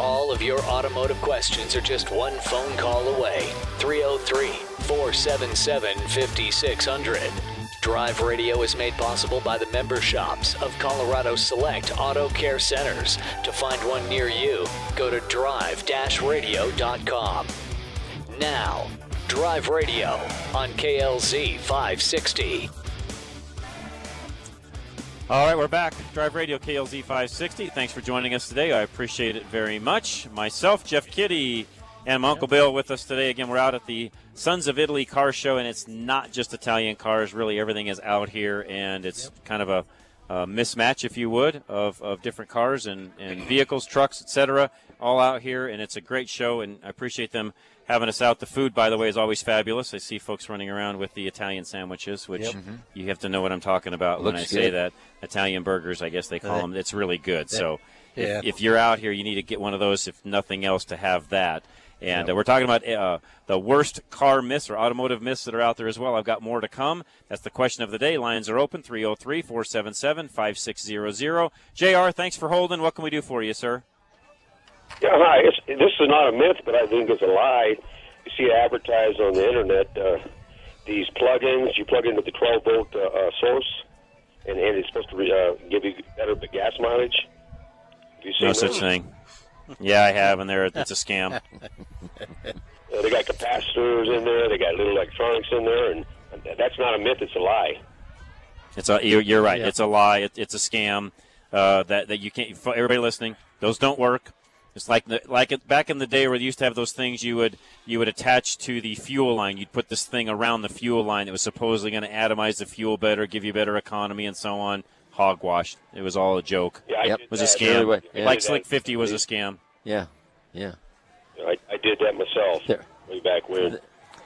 All of your automotive questions are just one phone call away. 303-477-5600. Drive Radio is made possible by the member shops of Colorado Select Auto Care Centers. To find one near you, go to drive-radio.com. Now, Drive Radio on KLZ 560. All right, we're back. Drive Radio, KLZ 560. Thanks for joining us today. I appreciate it very much. Myself, Jeff Kitty, and my Uncle Bill with us today. Again, we're out at the Sons of Italy Car Show, and it's not just Italian cars. Really, everything is out here, and it's kind of a mismatch, if you would, of different cars and vehicles, trucks, etc., all out here, and it's a great show, and I appreciate them having us out. The food, by the way, is always fabulous. I see folks running around with the Italian sandwiches, which you have to know what I'm talking about when I say that. Italian burgers, I guess they call them. It's really good. So if you're out here, you need to get one of those, if nothing else, to have that. And we're talking about the worst car myths or automotive myths that are out there as well. I've got more to come. That's the question of the day. Lines are open, 303-477-5600. JR, thanks for holding. What can we do for you, sir? Yeah, hi. This is not a myth, but I think it's a lie. You see it advertised on the Internet, these plug-ins. You plug in with the 12-volt source, and it's supposed to give you better gas mileage. Have you seen no such thing. Yeah, I have, and it's a scam. They got capacitors in there. They got little electronics in there, and that's not a myth. It's a lie. You're right. Yeah. It's a lie. It's a scam. That you can't. For everybody listening, those don't work. It's like back in the day where they used to have those things you would attach to the fuel line. You'd put this thing around the fuel line that was supposedly going to atomize the fuel better, give you better economy, and so on. Hogwash. It was all a joke. Yeah, it was a scam. Really, like Slick 50 was a scam. Yeah, yeah. I did that myself way back when.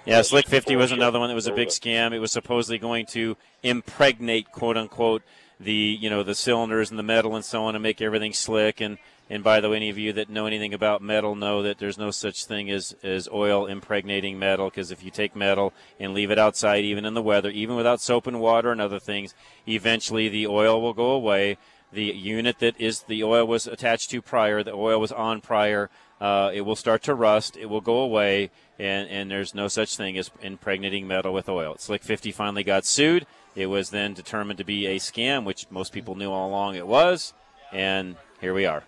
Yeah, Slick 50 was another one that was a big scam. It was supposedly going to impregnate, quote unquote, the cylinders and the metal and so on, and make everything slick. And by the way, any of you that know anything about metal know that there's no such thing as oil impregnating metal, because if you take metal and leave it outside, even in the weather, even without soap and water and other things, eventually the oil will go away. The unit that is the oil was attached to prior, the oil was on prior, it will start to rust, it will go away, and there's no such thing as impregnating metal with oil. Slick 50 finally got sued. It was then determined to be a scam, which most people knew all along it was, and here we are.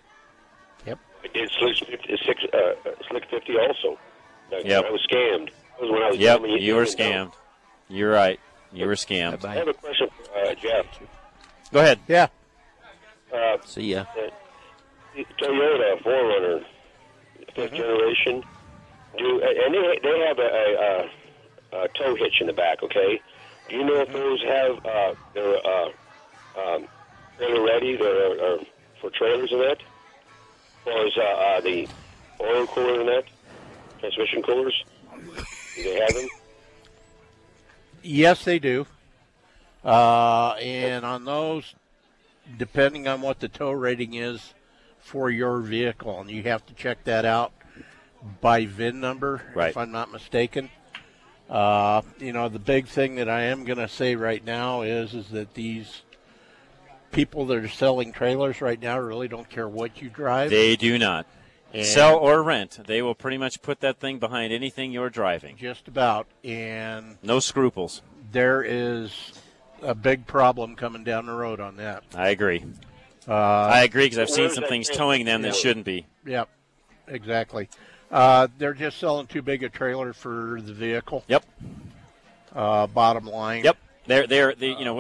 I did Slick 50 also. I was scammed. That was when I was you were scammed. You're right. You were scammed. I have a question for Jeff. Go ahead. Yeah. See ya. Toyota 4Runner, fifth generation. They have a tow hitch in the back, okay? Do you know if those have trailer ready for trailers and that? Was the oil cooler in that? Transmission coolers? Do they have them? Yes, they do. And on those, depending on what the tow rating is for your vehicle, and you have to check that out by VIN number, if I'm not mistaken. The big thing that I am going to say right now is that these people that are selling trailers right now really don't care what you drive. They do not. And sell or rent. They will pretty much put that thing behind anything you're driving. Just about. And no scruples. There is a big problem coming down the road on that. I agree. Because I've seen some things towing them that shouldn't be. Yep, exactly. They're just selling too big a trailer for the vehicle. Yep. Bottom line. Yep.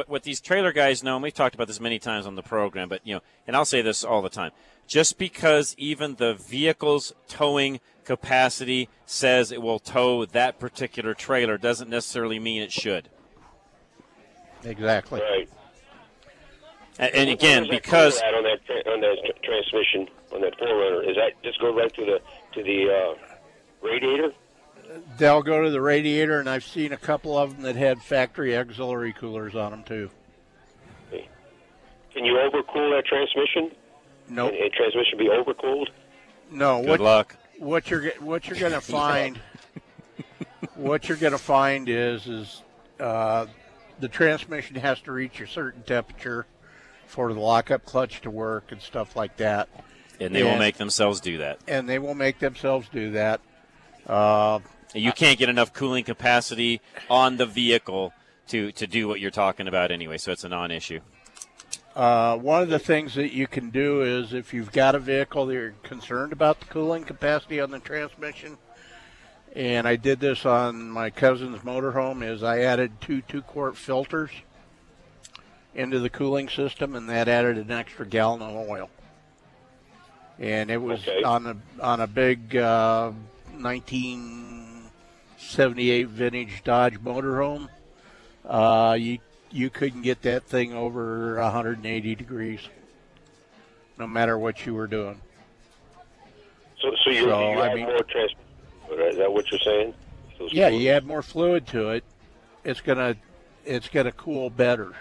What these trailer guys know, and we've talked about this many times on the program, but, and I'll say this all the time, just because even the vehicle's towing capacity says it will tow that particular trailer doesn't necessarily mean it should. Exactly. Right. And again, because on that transmission on that 4Runner, is that just go right to the radiator? they'll go to the radiator, and I've seen a couple of them that had factory auxiliary coolers on them too. Can you overcool that transmission? No. Nope. Can transmission be overcooled? No. Good luck. What you're going to find, is the transmission has to reach a certain temperature for the lockup clutch to work and stuff like that. And they will make themselves do that. You can't get enough cooling capacity on the vehicle to do what you're talking about anyway, so it's a non-issue. One of the things that you can do is if you've got a vehicle that you're concerned about the cooling capacity on the transmission, and I did this on my cousin's motorhome, is I added two quart filters into the cooling system, and that added an extra gallon of oil. And it was on a big 1978 vintage Dodge motorhome. You couldn't get that thing over 180 degrees, no matter what you were doing. So you add more transmission. Is that what you're saying? Yeah, you add more fluid to it. It's gonna cool better.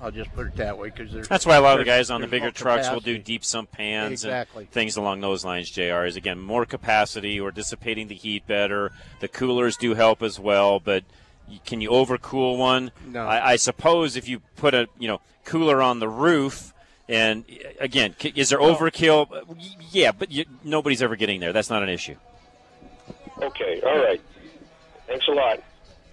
I'll just put it that way, because that's why a lot of the guys on the bigger trucks will do deep sump pans and things along those lines. JR is again more capacity or dissipating the heat better. The coolers do help as well, but can you overcool one? No. I suppose if you put a cooler on the roof, and again, is there overkill? Yeah, but nobody's ever getting there. That's not an issue. Okay. All right. Thanks a lot.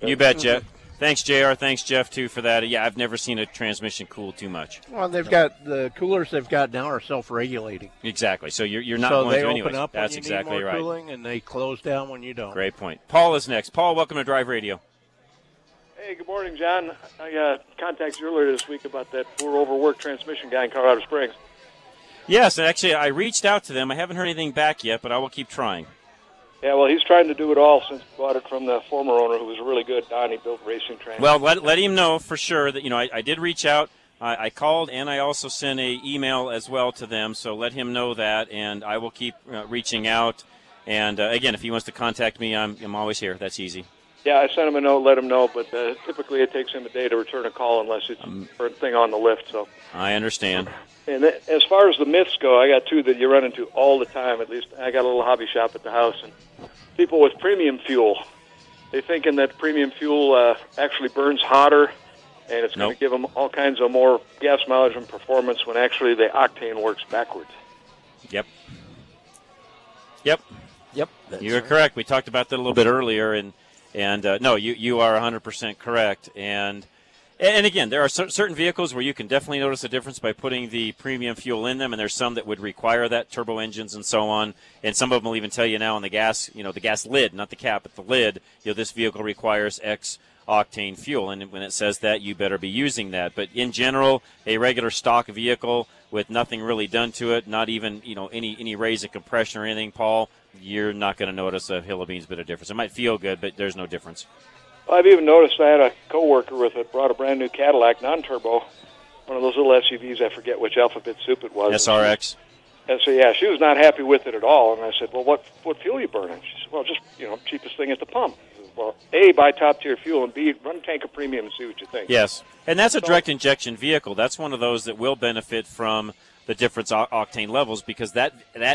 You bet, Jeff. Thanks, JR. Thanks, Jeff, too, for that. Yeah, I've never seen a transmission cool too much. Well, they've got the coolers they've got now are self-regulating. Exactly. So you're not going to anyways. Open up when that's exactly need more right. Cooling, and they close down when you don't. Great point. Paul is next. Paul, welcome to Drive Radio. Hey, good morning, John. I got contacts earlier this week about that poor overworked transmission guy in Colorado Springs. Yes, and actually, I reached out to them. I haven't heard anything back yet, but I will keep trying. Yeah, well, he's trying to do it all since he bought it from the former owner, who was really good. Donnie built racing trains. Well, let him know for sure that I did reach out. I called, and I also sent an email as well to them. So let him know that, and I will keep reaching out. And again, if he wants to contact me, I'm always here. That's easy. Yeah, I sent him a note, let him know. But typically, it takes him a day to return a call unless it's a thing on the lift. So I understand. And as far as the myths go, I got two that you run into all the time. At least I got a little hobby shop at the house, and people with premium fuel, they're thinking that premium fuel actually burns hotter, and it's going to give them all kinds of more gas mileage and performance when actually the octane works backwards. Yep. You're correct. We talked about that a little bit earlier, and no, you are 100% correct, And again, there are certain vehicles where you can definitely notice a difference by putting the premium fuel in them, and there's some that would require that, turbo engines and so on. And some of them will even tell you now on the gas, the gas lid, not the cap, but the lid, this vehicle requires X octane fuel. And when it says that, you better be using that. But in general, a regular stock vehicle with nothing really done to it, not even, any raise of compression or anything, Paul, you're not going to notice a hill of beans bit of difference. It might feel good, but there's no difference. I've even noticed I had a coworker with it brought a brand new Cadillac non-turbo, one of those little SUVs. I forget which alphabet soup it was. SRX. And so yeah, she was not happy with it at all. And I said, well, what fuel are you burning? She said, well, just cheapest thing at the pump. Said, well, A, buy top tier fuel, and B, run a tank of premium and see what you think. Yes, and that's a direct injection vehicle. That's one of those that will benefit from the different octane levels, because that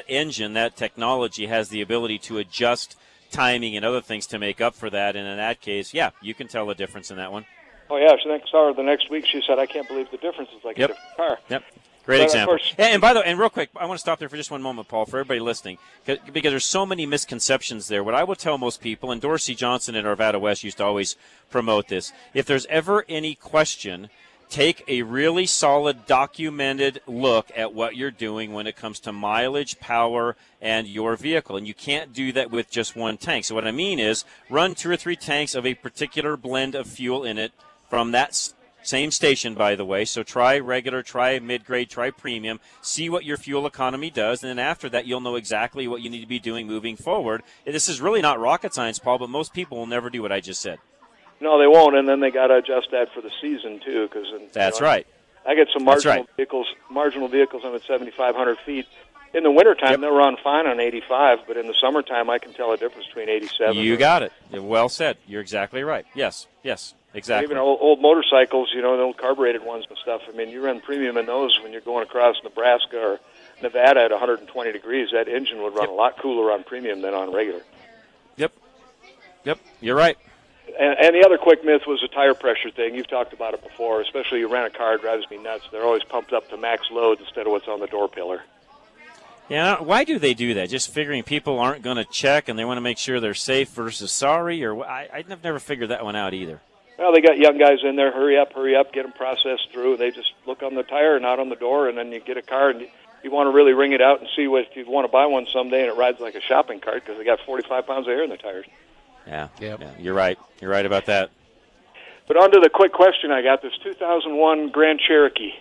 engine, that technology, has the ability to adjust timing and other things to make up for that, and in that case, yeah, you can tell a difference in that one. Oh yeah, she saw her the next week, she said, I can't believe the difference is like a different car. Yep, great example. And by the way, and real quick, I want to stop there for just one moment, Paul, for everybody listening, because there's so many misconceptions there. What I will tell most people, and Dorsey Johnson in Arvada West used to always promote this, if there's ever any question, take a really solid, documented look at what you're doing when it comes to mileage, power, and your vehicle. And you can't do that with just one tank. So what I mean is run 2 or 3 tanks of a particular blend of fuel in it from that same station, by the way. So try regular, try mid-grade, try premium. See what your fuel economy does, and then after that you'll know exactly what you need to be doing moving forward. And this is really not rocket science, Paul, but most people will never do what I just said. No, they won't, and then they got to adjust that for the season too. Because that's right. I get some marginal vehicles. Marginal vehicles. I'm at 7,500 feet. In the wintertime, yep, they'll run fine on 85, but in the summertime, I can tell a difference between 87. You got it. Well said. You're exactly right. Yes, yes, exactly. Even old motorcycles, you know, the old carbureted ones and stuff, I mean, you run premium in those when you're going across Nebraska or Nevada at 120 degrees. That engine would run, yep, a lot cooler on premium than on regular. Yep. Yep, you're right. And the other quick myth was the tire pressure thing. You've talked about it before, especially you rent a car, it drives me nuts. They're always pumped up to max load instead of what's on the door pillar. Yeah, why do they do that? Just figuring people aren't going to check and they want to make sure they're safe versus sorry? Or I've never figured that one out either. Well, they got young guys in there, hurry up, get them processed through. They just look on the tire, not on the door, and then you get a car and you want to really wring it out and see what you want to buy one someday, and it rides like a shopping cart because they got 45 pounds of air in their tires. Yeah, yep, yeah, you're right. You're right about that. But on to the quick question I got, this 2001 Grand Cherokee.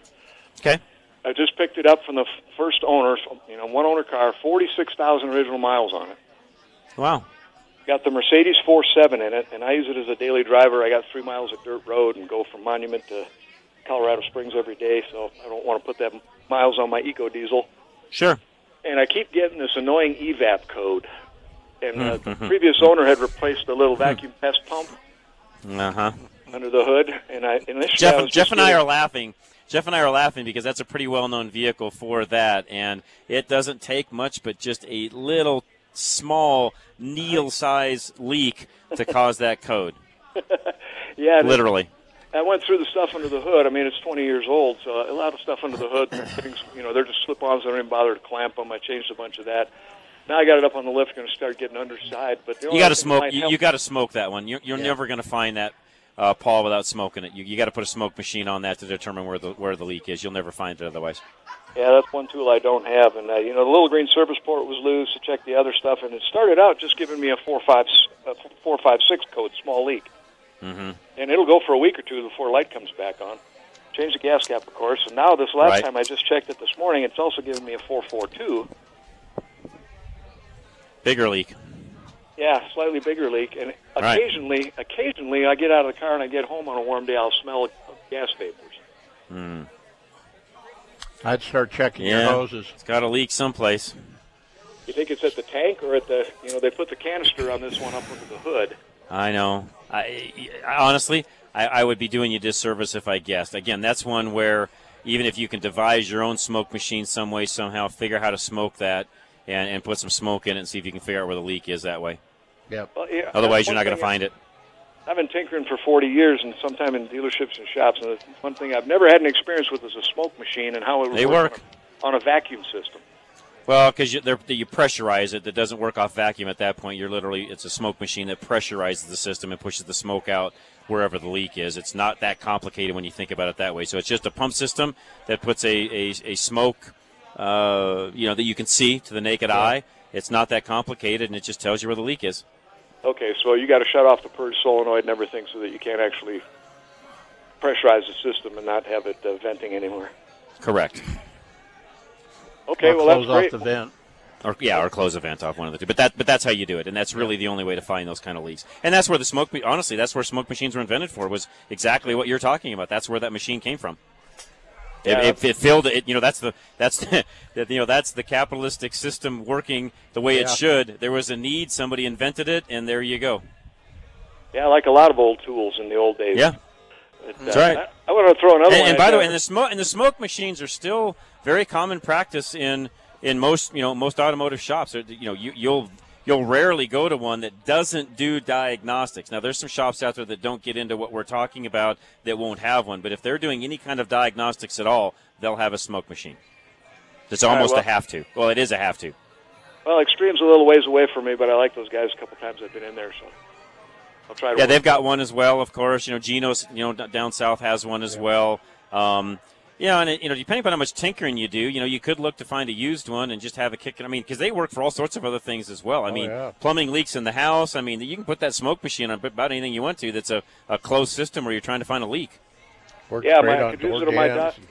Okay. I just picked it up from the first owner, you know, one owner car, 46,000 original miles on it. Wow. Got the Mercedes 4.7 in it, and I use it as a daily driver. I got 3 miles of dirt road and go from Monument to Colorado Springs every day, so I don't want to put that miles on my eco-diesel. Sure. And I keep getting this annoying EVAP code. And the previous owner had replaced the little vacuum test pump under the hood. And Jeff and I are laughing because that's a pretty well-known vehicle for that. And it doesn't take much but just a little small Neil-size leak to cause that code. Yeah, literally. I went through the stuff under the hood. I mean, it's 20 years old, so a lot of stuff under the hood. Things, you know, they're just slip-ons. I don't even bother to clamp them. I changed a bunch of that. Now I got it up on the lift, going to start getting underside. But you got to smoke. You got to smoke that one. You're never going to find that, Paul, without smoking it. You got to put a smoke machine on that to determine where the leak is. You'll never find it otherwise. Yeah, that's one tool I don't have. And you know, the little green surface port was loose. I checked the other stuff, and it started out just giving me a 456 code, small leak. Mm-hmm. And it'll go for a week or two before light comes back on. Change the gas cap, of course. And now this last time I just checked it this morning, it's also giving me a 442. Bigger leak. Yeah, slightly bigger leak. And occasionally I get out of the car and I get home on a warm day, I'll smell gas vapors. Mm. I'd start checking your hoses. It's got a leak someplace. You think it's at the tank or at the, you know, they put the canister on this one up under the hood. I know. I honestly would be doing you a disservice if I guessed. Again, that's one where even if you can devise your own smoke machine some way, somehow, figure how to smoke that, and put some smoke in it and see if you can figure out where the leak is that way. Yep. Well, yeah. Otherwise, you're not going to find it. I've been tinkering for 40 years and sometime in dealerships and shops, and one thing I've never had an experience with is a smoke machine and how it would work on a vacuum system. Well, because you pressurize it. That doesn't work off vacuum at that point. It's a smoke machine that pressurizes the system and pushes the smoke out wherever the leak is. It's not that complicated when you think about it that way. So it's just a pump system that puts a smoke... that you can see to the naked eye. It's not that complicated, and it just tells you where the leak is. Okay, so you got to shut off the purge solenoid and everything so that you can't actually pressurize the system and not have it venting anywhere. Correct. Okay, or well, that's great. Close off the vent. Or close the vent off, one of the two. But that's how you do it, and that's really the only way to find those kind of leaks. And that's where that's where smoke machines were invented for, was exactly what you're talking about. That's where that machine came from. Yeah, it filled it. You know, that's the capitalistic system working the way it should. There was a need. Somebody invented it, and there you go. Yeah, like a lot of old tools in the old days. Yeah, that's right. I want to throw another one. And by the way, the smoke machines are still very common practice in most automotive shops. You know, you'll rarely go to one that doesn't do diagnostics. Now, there's some shops out there that don't get into what we're talking about that won't have one, but if they're doing any kind of diagnostics at all, they'll have a smoke machine. It's almost a have-to. Well, it is a have-to. Well, Extreme's a little ways away from me, but I like those guys a couple times I've been in there, so I'll try to they've got one as well, of course. You know, Geno's, down south has one as well. Depending upon how much tinkering you do, you could look to find a used one and just have a kick. I mean, because they work for all sorts of other things as well. I mean, plumbing leaks in the house. I mean, you can put that smoke machine on about anything you want to that's a closed system where you're trying to find a leak. I could use it on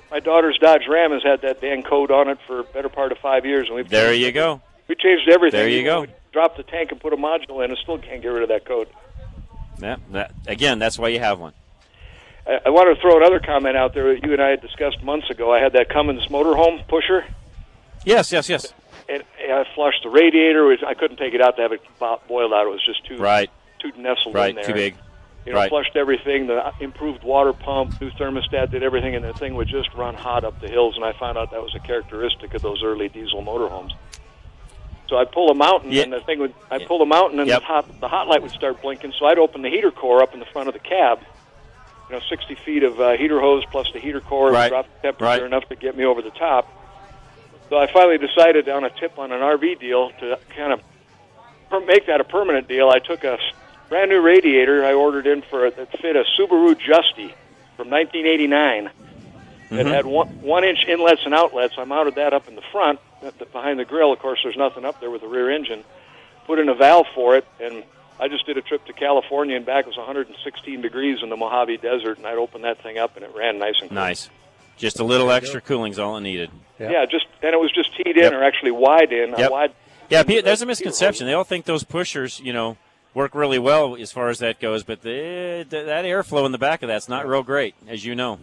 my daughter's Dodge Ram has had that damn code on it for the better part of 5 years. And We changed everything. There you go. We dropped the tank and put a module in and still can't get rid of that code. Yeah, that's why you have one. I want to throw another comment out there that you and I had discussed months ago. I had that Cummins motorhome pusher. Yes. and I flushed the radiator. I couldn't take it out to have it boiled out. It was just too nestled in there. Too big. You know, flushed everything, the improved water pump, new thermostat, did everything, and the thing would just run hot up the hills, and I found out that was a characteristic of those early diesel motorhomes. So I'd pull a mountain, and the thing would, I'd pull a mountain, and the hot light would start blinking, so I'd open the heater core up in the front of the cab, you know, 60 feet of heater hose plus the heater core, and drop the temperature enough to get me over the top. So I finally decided on a tip on an RV deal to kind of make that a permanent deal. I took a brand new radiator I ordered in for it that fit a Subaru Justy from 1989. It had one-inch inlets and outlets. I mounted that up in the front. Behind the grill, of course, there's nothing up there with the rear engine. Put in a valve for it, and I just did a trip to California and back. It was 116 degrees in the Mojave Desert, and I'd open that thing up, and it ran nice and cool. Nice. Just a little extra cooling's all it needed. Yep. Yeah, just and it was just teed in or actually wide in. Wide. Yeah, there's a misconception. They all think those pushers, you know, work really well as far as that goes, but that airflow in the back of that's not real great, as you know.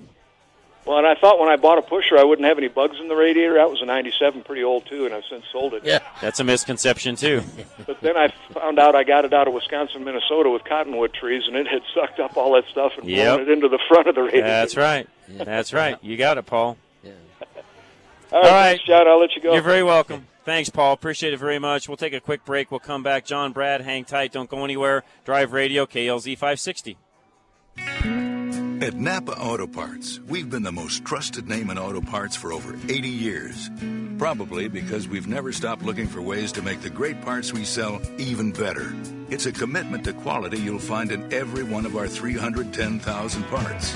Well, and I thought when I bought a pusher I wouldn't have any bugs in the radiator. That was a 97, pretty old, too, and I've since sold it. Yeah, that's a misconception, too. But then I found out I got it out of Wisconsin, Minnesota with cottonwood trees, and it had sucked up all that stuff and blown it into the front of the radiator. That's right. That's right. You got it, Paul. Yeah. All right. Thanks, John. I'll let you go. You're very welcome. Thanks, Paul. Appreciate it very much. We'll take a quick break. We'll come back. John, Brad, hang tight. Don't go anywhere. Drive Radio, KLZ 560. At Napa Auto Parts, we've been the most trusted name in auto parts for over 80 years. Probably because we've never stopped looking for ways to make the great parts we sell even better. It's a commitment to quality you'll find in every one of our 310,000 parts.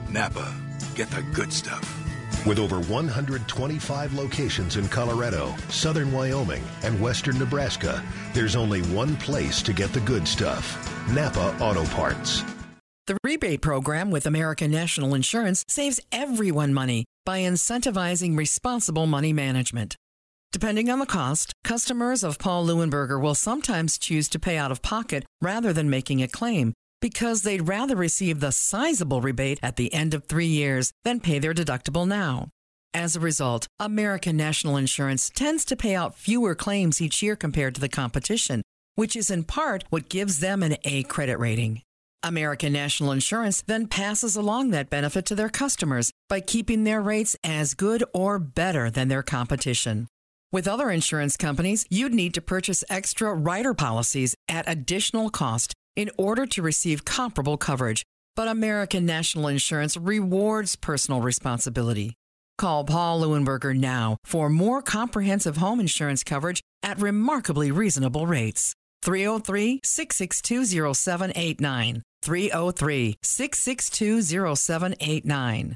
Napa. Get the good stuff. With over 125 locations in Colorado, southern Wyoming, and western Nebraska, there's only one place to get the good stuff. Napa Auto Parts. The rebate program with American National Insurance saves everyone money by incentivizing responsible money management. Depending on the cost, customers of Paul Leuenberger will sometimes choose to pay out of pocket rather than making a claim, because they'd rather receive the sizable rebate at the end of 3 years than pay their deductible now. As a result, American National Insurance tends to pay out fewer claims each year compared to the competition, which is in part what gives them an A credit rating. American National Insurance then passes along that benefit to their customers by keeping their rates as good or better than their competition. With other insurance companies, you'd need to purchase extra rider policies at additional cost in order to receive comparable coverage, but American National Insurance rewards personal responsibility. Call Paul Leuenberger now for more comprehensive home insurance coverage at remarkably reasonable rates. 303-662-0789. 303-662-0789.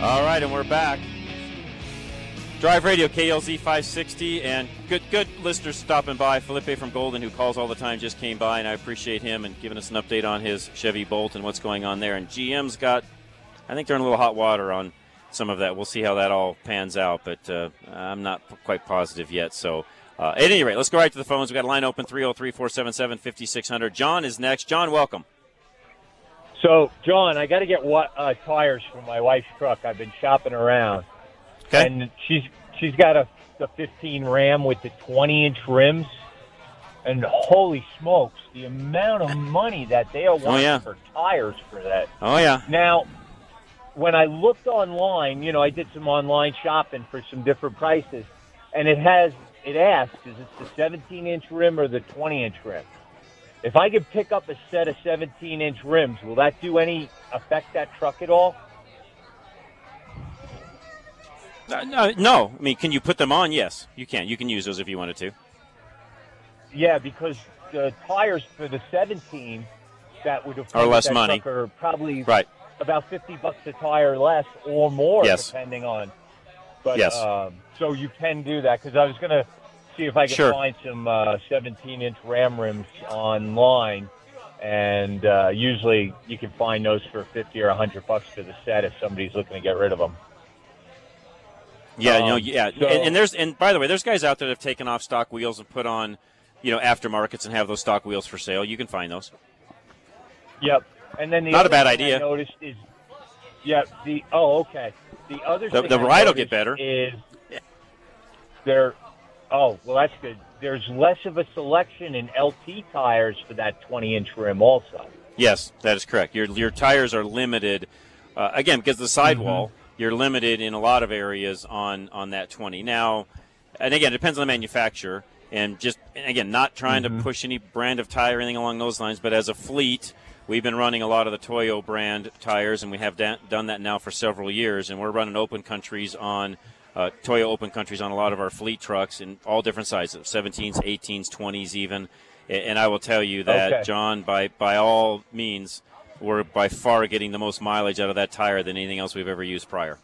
All right, and we're back. Drive Radio, KLZ 560, and good listeners stopping by. Felipe from Golden, who calls all the time, just came by, and I appreciate him and giving us an update on his Chevy Bolt and what's going on there. And GM's got, I think they're in a little hot water on some of that. We'll see how that all pans out, but I'm not quite positive yet. So at any rate, let's go right to the phones. We've got a line open, 303-477-5600. John is next. John, welcome. So, John, I got to get tires for my wife's truck. I've been shopping around. Okay. And she's got the 15 Ram with the 20-inch rims. And holy smokes, the amount of money that they are wanting for tires for that. Oh, yeah. Now, when I looked online, you know, I did some online shopping for some different prices, and it has, it asks, is it the 17-inch rim or the 20-inch rim? If I could pick up a set of 17-inch rims, will that do any, affect that truck at all? No. I mean, can you put them on? Yes, you can. You can use those if you wanted to. Yeah, because the tires for the 17 that would have less money are probably about $50 a tire less or more, depending on. But, so you can do that, because I was going to see if I could find some 17-inch Ram rims online, and usually you can find those for $50 or $100 for the set if somebody's looking to get rid of them. Yeah, So, and there's, and by the way, there's guys out there that have taken off stock wheels and put on, you know, aftermarkets and have those stock wheels for sale. You can find those. Yep. And then the not a bad idea. I noticed is, the other thing the ride will get better. Is there? Oh, well, that's good. There's less of a selection in LT tires for that 20-inch rim, also. Yes, that is correct. Your tires are limited again because the sidewall. You're limited in a lot of areas on that 20. Now, and again, it depends on the manufacturer, and just again, not trying to push any brand of tire or anything along those lines. But as a fleet, we've been running a lot of the Toyo brand tires, and we have done that now for several years. And we're running open countries on Toyo open countries on a lot of our fleet trucks in all different sizes, 17s, 18s, 20s, even. And I will tell you that John, by all means, we're by far getting the most mileage out of that tire than anything else we've ever used prior.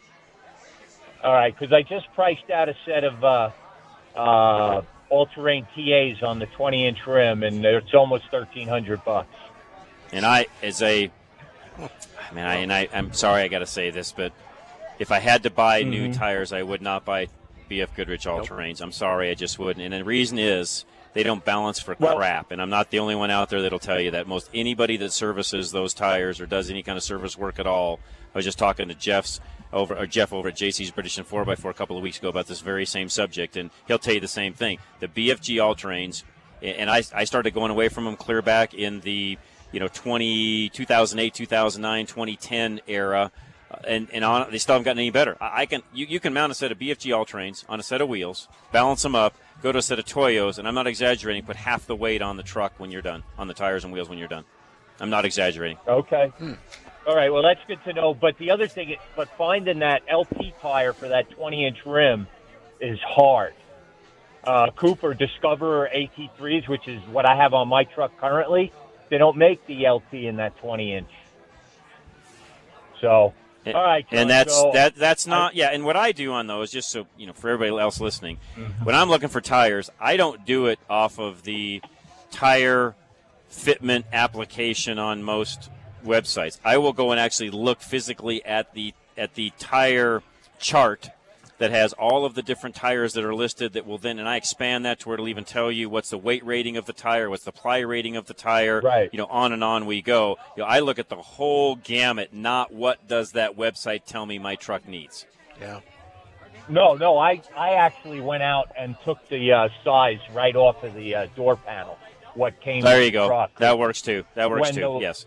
All right, because I just priced out a set of all-terrain TAs on the 20-inch rim, and it's almost $1,300. And I'm sorry I got to say this, but if I had to buy new tires, I would not buy BF Goodrich all-terrains. I'm sorry, I just wouldn't. And the reason is, they don't balance for crap, and I'm not the only one out there that'll tell you that. Most anybody that services those tires or does any kind of service work at all. I was just talking to Jeff over at JC's British and 4x4 a couple of weeks ago about this very same subject, and he'll tell you the same thing. The BFG all-terrains, and I started going away from them clear back in the 2008, 2009, 2010 era, and they still haven't gotten any better. You can mount a set of BFG all-terrains on a set of wheels, balance them up, go to a set of Toyos, and I'm not exaggerating, put half the weight on the truck when you're done, on the tires and wheels when you're done. I'm not exaggerating. Okay. All right, well, that's good to know. But the other thing, but finding that LT tire for that 20-inch rim is hard. Cooper Discoverer AT3s, which is what I have on my truck currently, they don't make the LT in that 20-inch. So... All right, John, and that's not And what I do on those, just so you know, for everybody else listening, when I'm looking for tires, I don't do it off of the tire fitment application on most websites. I will go and actually look physically at the tire chart that has all of the different tires that are listed that will then, and I expand that to where it'll even tell you what's the weight rating of the tire, what's the ply rating of the tire, you know, on and on we go. You know, I look at the whole gamut, not what does that website tell me my truck needs. Yeah. No, I actually went out and took the size right off of the door panel, what came there with the truck. There you go. That works too.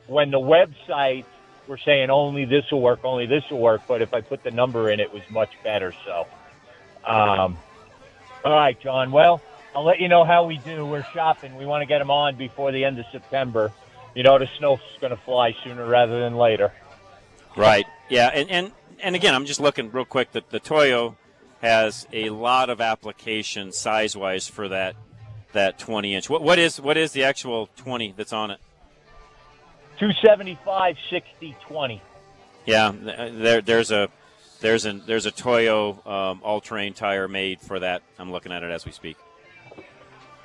When the website... We're saying only this will work, but if I put the number in, it was much better. So, all right, John. Well, I'll let you know how we do. We're shopping. We want to get them on before the end of September. You know, the snow's going to fly sooner rather than later. Right. Yeah. And again, I'm just looking real quick. The Toyo has a lot of application size-wise for that 20-inch. What is the actual 20 that's on it? 275, 60, 20. Yeah, there's a Toyo all-terrain tire made for that. I'm looking at it as we speak.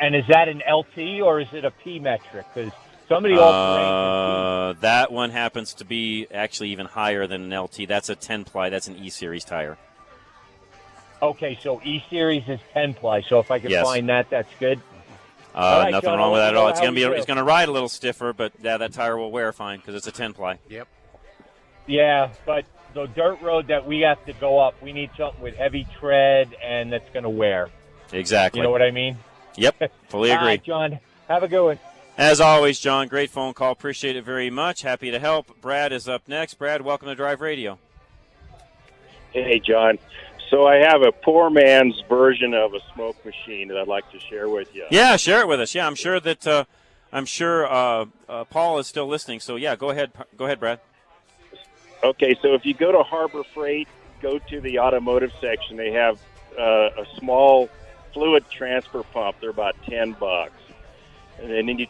And is that an LT or is it a P metric? Because somebody all-terrain. That one happens to be actually even higher than an LT. That's a 10-ply. That's an E-Series tire. Okay, so E-Series is 10-ply. So if I can find that, that's good. Right, nothing John, wrong with that at all. It's going to be it's going to ride a little stiffer, but that tire will wear fine because it's a 10-ply. Yep. Yeah, but the dirt road that we have to go up, we need something with heavy tread and that's going to wear. Exactly. You know what I mean? Yep. Fully agree. All right, John. Have a good one. As always, John, great phone call. Appreciate it very much. Happy to help. Brad is up next. Brad, welcome to Drive Radio. Hey, John. So I have a poor man's version of a smoke machine that I'd like to share with you. Yeah, share it with us. Yeah, I'm sure that Paul is still listening. So, yeah, go ahead, Brad. Okay, so if you go to Harbor Freight, go to the automotive section. They have a small fluid transfer pump. They're about $10. And then you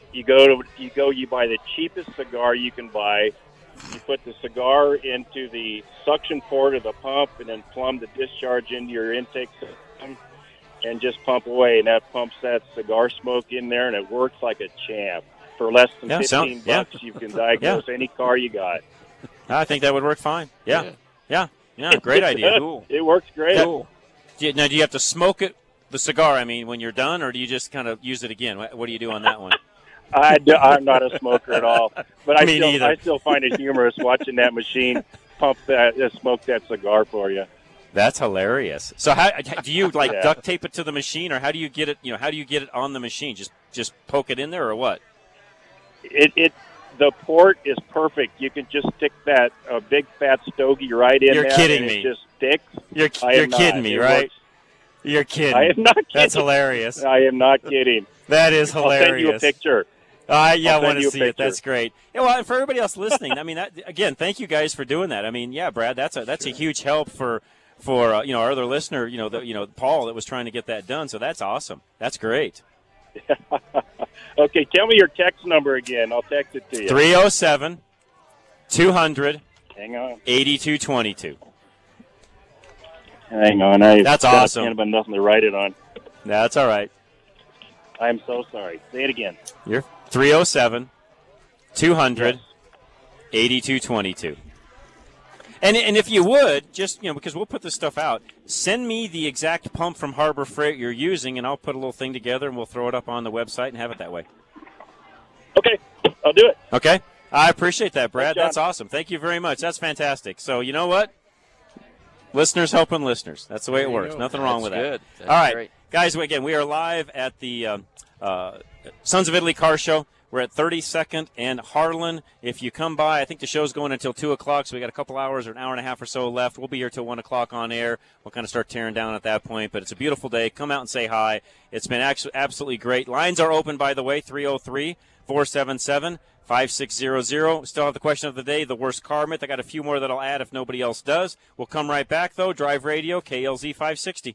buy the cheapest cigar you can buy. You put the cigar into the suction port of the pump and then plumb the discharge into your intake system and just pump away. And that pumps that cigar smoke in there, and it works like a champ. For less than $15, you can diagnose any car you got. I think that would work fine. Yeah. Great idea. Cool. It works great. Cool. Now, do you have to smoke it, the cigar, I mean, when you're done, or do you just kind of use it again? What do you do on that one? I'm not a smoker at all, but I still find it humorous watching that machine pump smoke that cigar for you. That's hilarious. So how do you duct tape it to the machine, or how do you get it? You know, how do you get it on the machine? Just poke it in there, or what? The port is perfect. You can just stick that a big fat stogie right in. You're there kidding and me. It just sticks. You're kidding not. Me, it right? Works. You're kidding. I am not kidding. That's hilarious. I am not kidding. That is hilarious. I'll send you a picture. I want to see it. That's great. Yeah, well, and for everybody else listening, I mean, again, thank you guys for doing that. I mean, yeah, Brad, that's a huge help for our other listener, Paul, that was trying to get that done. So that's awesome. That's great. Okay, tell me your text number again. I'll text it to you. 307-200. Hang on. 8222. Hang on. That's awesome. I can't have nothing to write it on. That's all right. I'm so sorry. Say it again. You're 307-200-8222. Yes. And if you would, just, because we'll put this stuff out, send me the exact pump from Harbor Freight you're using, and I'll put a little thing together, and we'll throw it up on the website and have it that way. Okay. I'll do it. Okay. I appreciate that, Brad. That's awesome. Thank you very much. That's fantastic. So you know what? Listeners helping listeners. That's the way it works. Nothing wrong with that. That's good. All right. Great. Guys, again, we are live at the Sons of Italy Car Show. We're at 32nd and Harlan. If you come by, I think the show's going until 2 o'clock, so we got a couple hours or an hour and a half or so left. We'll be here till 1 o'clock on air. We'll kind of start tearing down at that point, but it's a beautiful day. Come out and say hi. It's been absolutely great. Lines are open, by the way, 303-477-5600. Still have the question of the day, the worst car myth. I got a few more that I'll add if nobody else does. We'll come right back, though. Drive Radio, KLZ 560.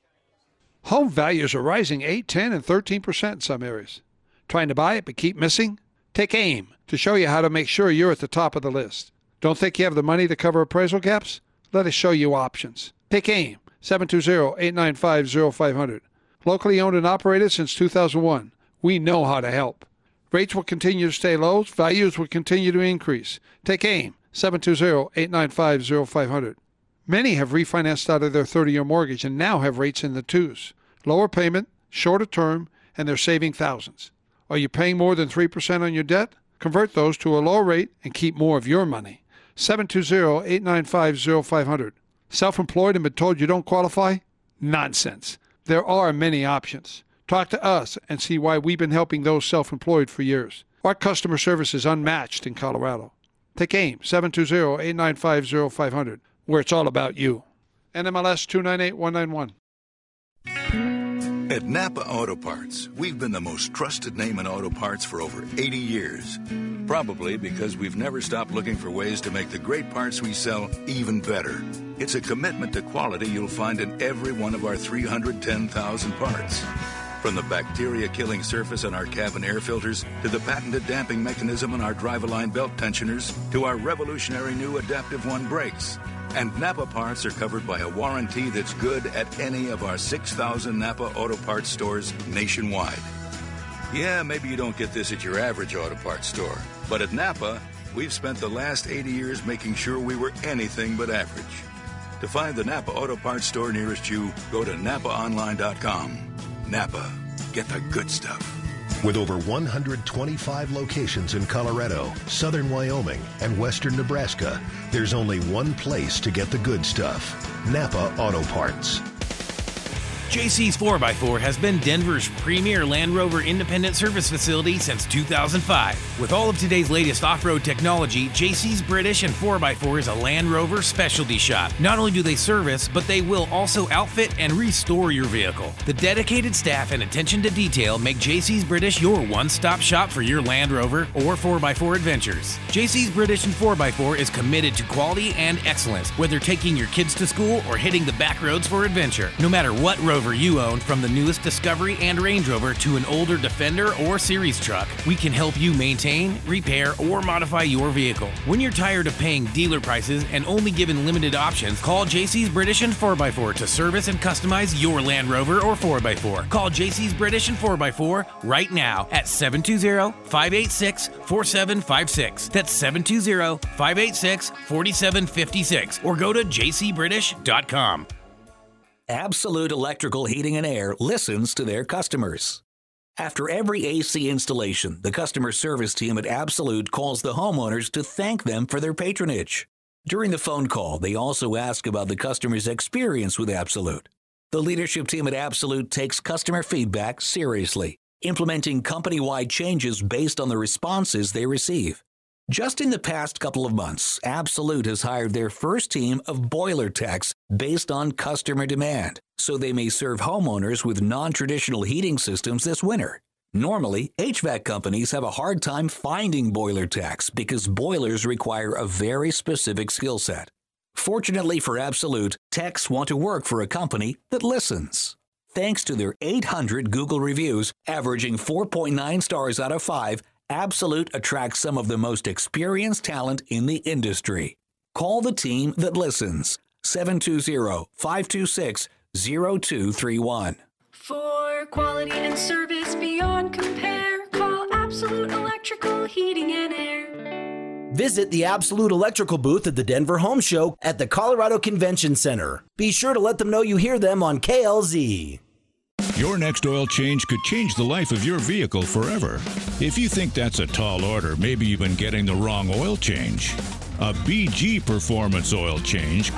Home values are rising 8, 10, and 13% in some areas. Trying to buy it but keep missing? Take AIM to show you how to make sure you're at the top of the list. Don't think you have the money to cover appraisal gaps? Let us show you options. Take AIM, 720-895-0500. Locally owned and operated since 2001. We know how to help. Rates will continue to stay low. Values will continue to increase. Take AIM, 720-895-0500. Many have refinanced out of their 30-year mortgage and now have rates in the 2s. Lower payment, shorter term, and they're saving thousands. Are you paying more than 3% on your debt? Convert those to a low rate and keep more of your money. 720-895-0500. Self-employed and been told you don't qualify? Nonsense. There are many options. Talk to us and see why we've been helping those self-employed for years. Our customer service is unmatched in Colorado. Take AIM, 720-895-0500. Where it's all about you. NMLS 298191. At Napa Auto Parts, we've been the most trusted name in auto parts for over 80 years. Probably because we've never stopped looking for ways to make the great parts we sell even better. It's a commitment to quality you'll find in every one of our 310,000 parts. From the bacteria-killing surface on our cabin air filters, to the patented damping mechanism on our drive-a-line belt tensioners, to our revolutionary new Adaptive One brakes. And Napa parts are covered by a warranty that's good at any of our 6,000 Napa Auto Parts stores nationwide. Yeah, maybe you don't get this at your average auto parts store, but at Napa, we've spent the last 80 years making sure we were anything but average. To find the Napa Auto Parts store nearest you, go to NapaOnline.com. Napa, get the good stuff. With over 125 locations in Colorado, southern Wyoming, and western Nebraska, there's only one place to get the good stuff. Napa Auto Parts. JC's 4x4 has been Denver's premier Land Rover independent service facility since 2005. With all of today's latest off-road technology, JC's British and 4x4 is a Land Rover specialty shop. Not only do they service, but they will also outfit and restore your vehicle. The dedicated staff and attention to detail make JC's British your one-stop shop for your Land Rover or 4x4 adventures. JC's British and 4x4 is committed to quality and excellence, whether taking your kids to school or hitting the back roads for adventure. No matter what road you own, from the newest Discovery and Range Rover to an older Defender or series truck, we can help you maintain, repair, or modify your vehicle. When you're tired of paying dealer prices and only given limited options, call JC's British and 4x4 to service and customize your Land Rover or 4x4. Call JC's British and 4x4 right now at 720-586-4756. That's 720-586-4756. Or go to jcbritish.com. Absolute Electrical Heating and Air listens to their customers. After every AC installation, the customer service team at Absolute calls the homeowners to thank them for their patronage. During the phone call, they also ask about the customer's experience with Absolute. The leadership team at Absolute takes customer feedback seriously, implementing company-wide changes based on the responses they receive. Just in the past couple of months, Absolute has hired their first team of boiler techs based on customer demand, so they may serve homeowners with non-traditional heating systems this winter. Normally, HVAC companies have a hard time finding boiler techs because boilers require a very specific skill set. Fortunately for Absolute, techs want to work for a company that listens. Thanks to their 800 Google reviews, averaging 4.9 stars out of 5, Absolute attracts some of the most experienced talent in the industry. Call the team that listens. 720-526-0231. For quality and service beyond compare, call Absolute Electrical Heating and Air. Visit the Absolute Electrical booth at the Denver Home Show at the Colorado Convention Center. Be sure to let them know you hear them on KLZ. Your next oil change could change the life of your vehicle forever. If you think that's a tall order, maybe you've been getting the wrong oil change. A BG Performance oil change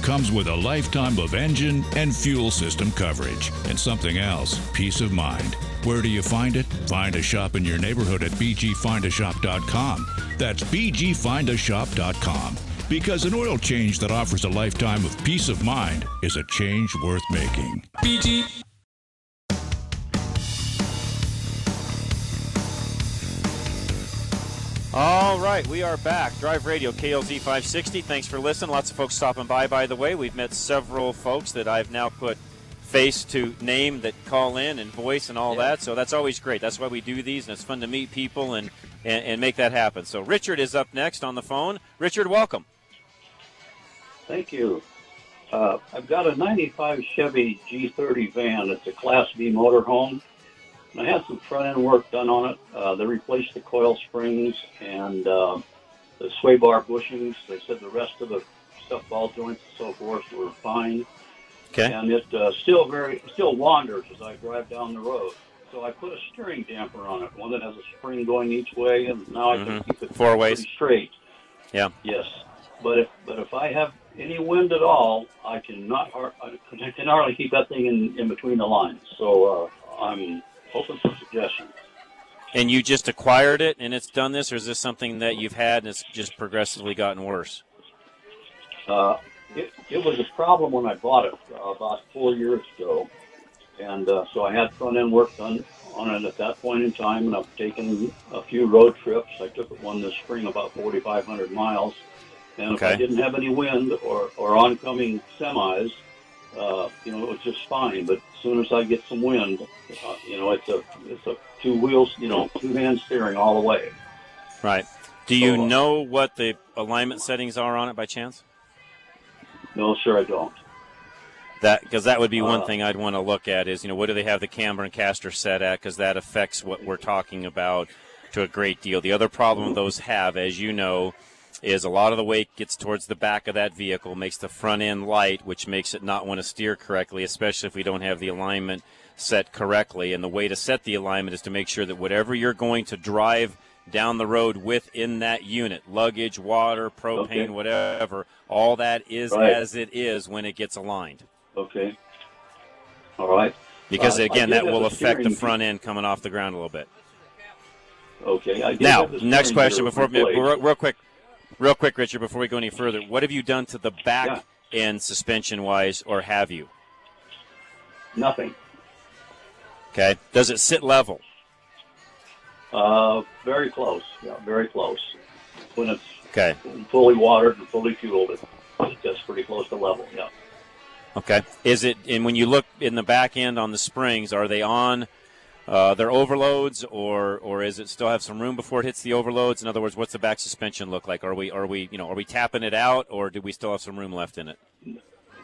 comes with a lifetime of engine and fuel system coverage. And something else, peace of mind. Where do you find it? Find a shop in your neighborhood at bgfindashop.com. That's bgfindashop.com. Because an oil change that offers a lifetime of peace of mind is a change worth making. BG. All right, we are back. Drive Radio, KLZ 560. Thanks for listening. Lots of folks stopping by the way. We've met several folks that I've now put face to name that call in and voice and all that. So that's always great. That's why we do these, and it's fun to meet people and make that happen. So Richard is up next on the phone. Richard, welcome. Thank you. I've got a 95 Chevy G30 van. It's a Class B motorhome. I had some front-end work done on it. They replaced the coil springs and the sway bar bushings. They said the rest of the stuff, ball joints and so forth, were fine. Okay. And it still wanders as I drive down the road. So I put a steering damper on it, one that has a spring going each way, and now I can keep it four ways straight. Yeah. Yes. But if I have any wind at all, I can hardly keep that thing in between the lines. So I'm open for suggestions. And you just acquired it and it's done this, or is this something that you've had and it's just progressively gotten worse? It was a problem when I bought it about 4 years ago. And so I had front-end work done on it at that point in time, and I've taken a few road trips. I took it one this spring, about 4,500 miles. And if I didn't have any wind or oncoming semis, it was just fine. But as soon as I get some wind, it's a two wheels, two hand steering all the way. Right. Do you know what the alignment settings are on it by chance? No, sir, I don't. Because that would be one thing I'd want to look at is, what do they have the camber and caster set at? Because that affects what we're talking about to a great deal. The other problem those have, as you know, is a lot of the weight gets towards the back of that vehicle, makes the front end light, which makes it not want to steer correctly, especially if we don't have the alignment set correctly. And the way to set the alignment is to make sure that whatever you're going to drive down the road within that unit, luggage, water, propane, whatever, all that is as it is when it gets aligned. Okay. all right? Because, again, that will affect the front end coming off the ground a little bit. Okay. Now, next question, real quick, Richard, before we go any further. What have you done to the back end suspension-wise, or have you? Nothing. Okay. Does it sit level? Very close. Yeah, very close. When it's fully watered and fully fueled, it's just pretty close to level, yeah. Okay. Is it, and when you look in the back end on the springs, are they on their overloads, or is it still have some room before it hits the overloads? In other words, what's the back suspension look like? Are we tapping it out, or do we still have some room left in it?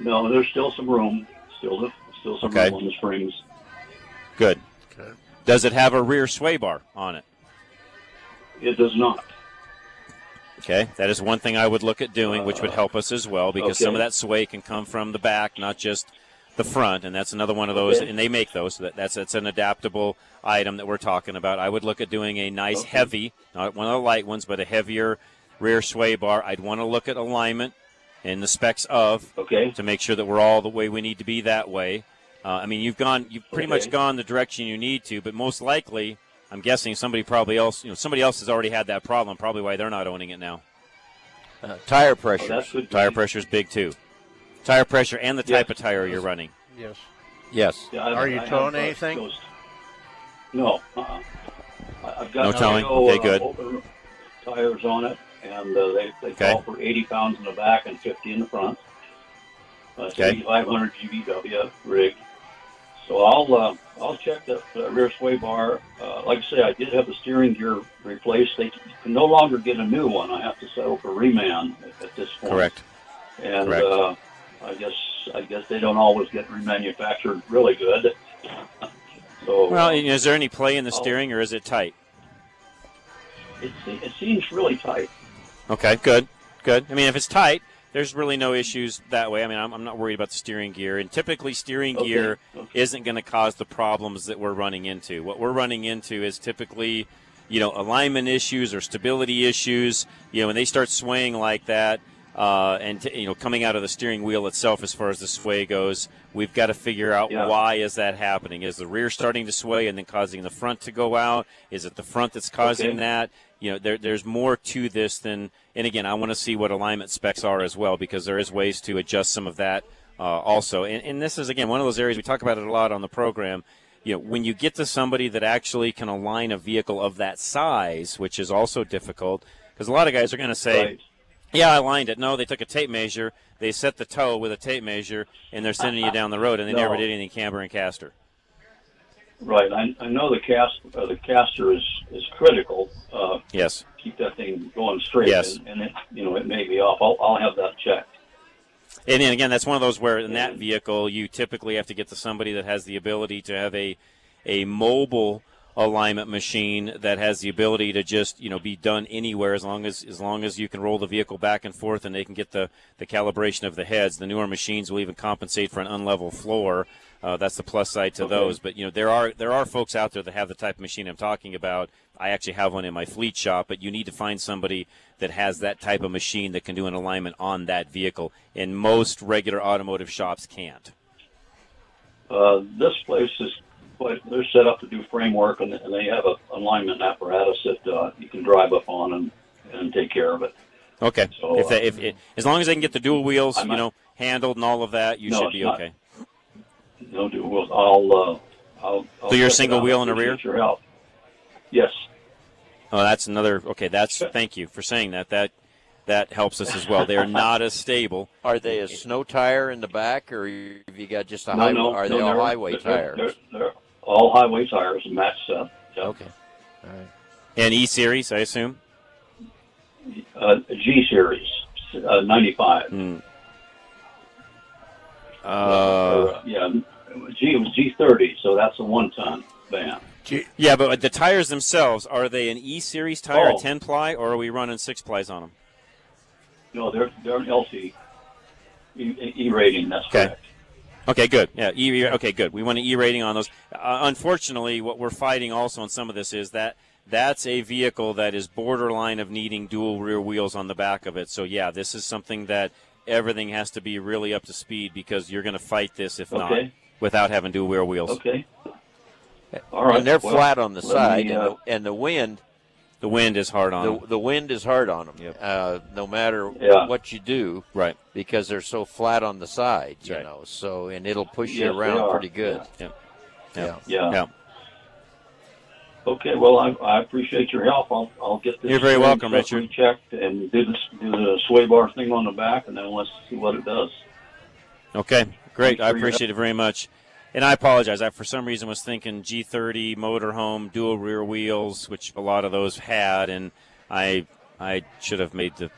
No, there's still some room. Still some room on the springs. Good. Okay. Does it have a rear sway bar on it? It does not. Okay, that is one thing I would look at doing, which would help us as well, because some of that sway can come from the back, not just the front, and that's another one of those, and they make those. So that's an adaptable item that we're talking about. I would look at doing a nice heavy, not one of the light ones, but a heavier rear sway bar. I'd want to look at alignment and the specs of to make sure that we're all the way we need to be that way. I mean, you've pretty much gone the direction you need to, but most likely, I'm guessing somebody else has already had that problem. Probably why they're not owning it now. Tire pressure. Tire pressure is big too. Tire pressure and the type of tire you're running. Yes. Yes. Yeah, are you towing anything? No. I've got open tires on it, and they call for 80 pounds in the back and 50 in the front. It's 8,500 GVW rig. So I'll check that rear sway bar. Like I say, I did have the steering gear replaced. They can no longer get a new one. I have to settle for reman at this point. Correct. And I guess they don't always get remanufactured really good. So well, is there any play in the steering, or is it tight? It seems really tight. Okay, good. I mean, if it's tight, there's really no issues that way. I mean, I'm not worried about the steering gear. And typically steering gear isn't going to cause the problems that we're running into. What we're running into is typically, alignment issues or stability issues. When they start swaying like that and coming out of the steering wheel itself as far as the sway goes, we've got to figure out why is that happening. Is the rear starting to sway and then causing the front to go out? Is it the front that's causing that? There's more to this than, and again, I want to see what alignment specs are as well, because there is ways to adjust some of that also. And this is, again, one of those areas we talk about it a lot on the program. When you get to somebody that actually can align a vehicle of that size, which is also difficult, because a lot of guys are going to say, yeah, I aligned it. No, they took a tape measure, they set the toe with a tape measure, and they're sending you down the road, and they never did anything camber and caster. Right, I know the caster is critical. Yes, keep that thing going straight. Yes, and it may be off. I'll have that checked. And then again, that's one of those where in that vehicle you typically have to get to somebody that has the ability to have a mobile alignment machine that has the ability to just be done anywhere as long as you can roll the vehicle back and forth and they can get the calibration of the heads. The newer machines will even compensate for an unlevel floor. That's the plus side to those, but there are folks out there that have the type of machine I'm talking about. I actually have one in my fleet shop, but you need to find somebody that has that type of machine that can do an alignment on that vehicle, and most regular automotive shops can't. This place they're set up to do framework, and they have an alignment apparatus that you can drive up on and take care of it. Okay, so, as long as they can get the dual wheels, handled and all of that, should be okay. Not. No dual wheels. I'll so you're single wheel in the rear? Your help. Yes. Oh, that's another. Okay, thank you for saying that. That helps us as well. They are not as stable. Are they a snow tire in the back, or have you got just a highway? No, are they all highway tires? They're all highway tires, and that's okay. All right. And E series, I assume. G series, 95. Mm. It was G30, so that's a one-ton van. Yeah, but the tires themselves, are they an E-Series tire, a 10-ply, or are we running 6-plies on them? No, they're an LT E-rating, that's correct. Okay, good. Yeah, good. We want an E-rating on those. Unfortunately, what we're fighting also on some of this is that that's a vehicle that is borderline of needing dual rear wheels on the back of it. So, yeah, this is something that everything has to be really up to speed because you're going to fight this if not. without having dual rear wheels. Okay. All right. And they're flat on the side, and the wind is hard on them. The wind is hard on them, yep. No matter what you do, right? Because they're so flat on the side, you know. So, and it'll push you around pretty good. Yeah. Yeah. Yeah. Okay. Well, I appreciate your help. I'll get this. You're very welcome, Richard. Checked and do the sway bar thing on the back, and then let's see what it does. Okay. Great. I appreciate it very much. And I apologize. I, for some reason, was thinking G30 motorhome, dual rear wheels, which a lot of those had, and I should have made the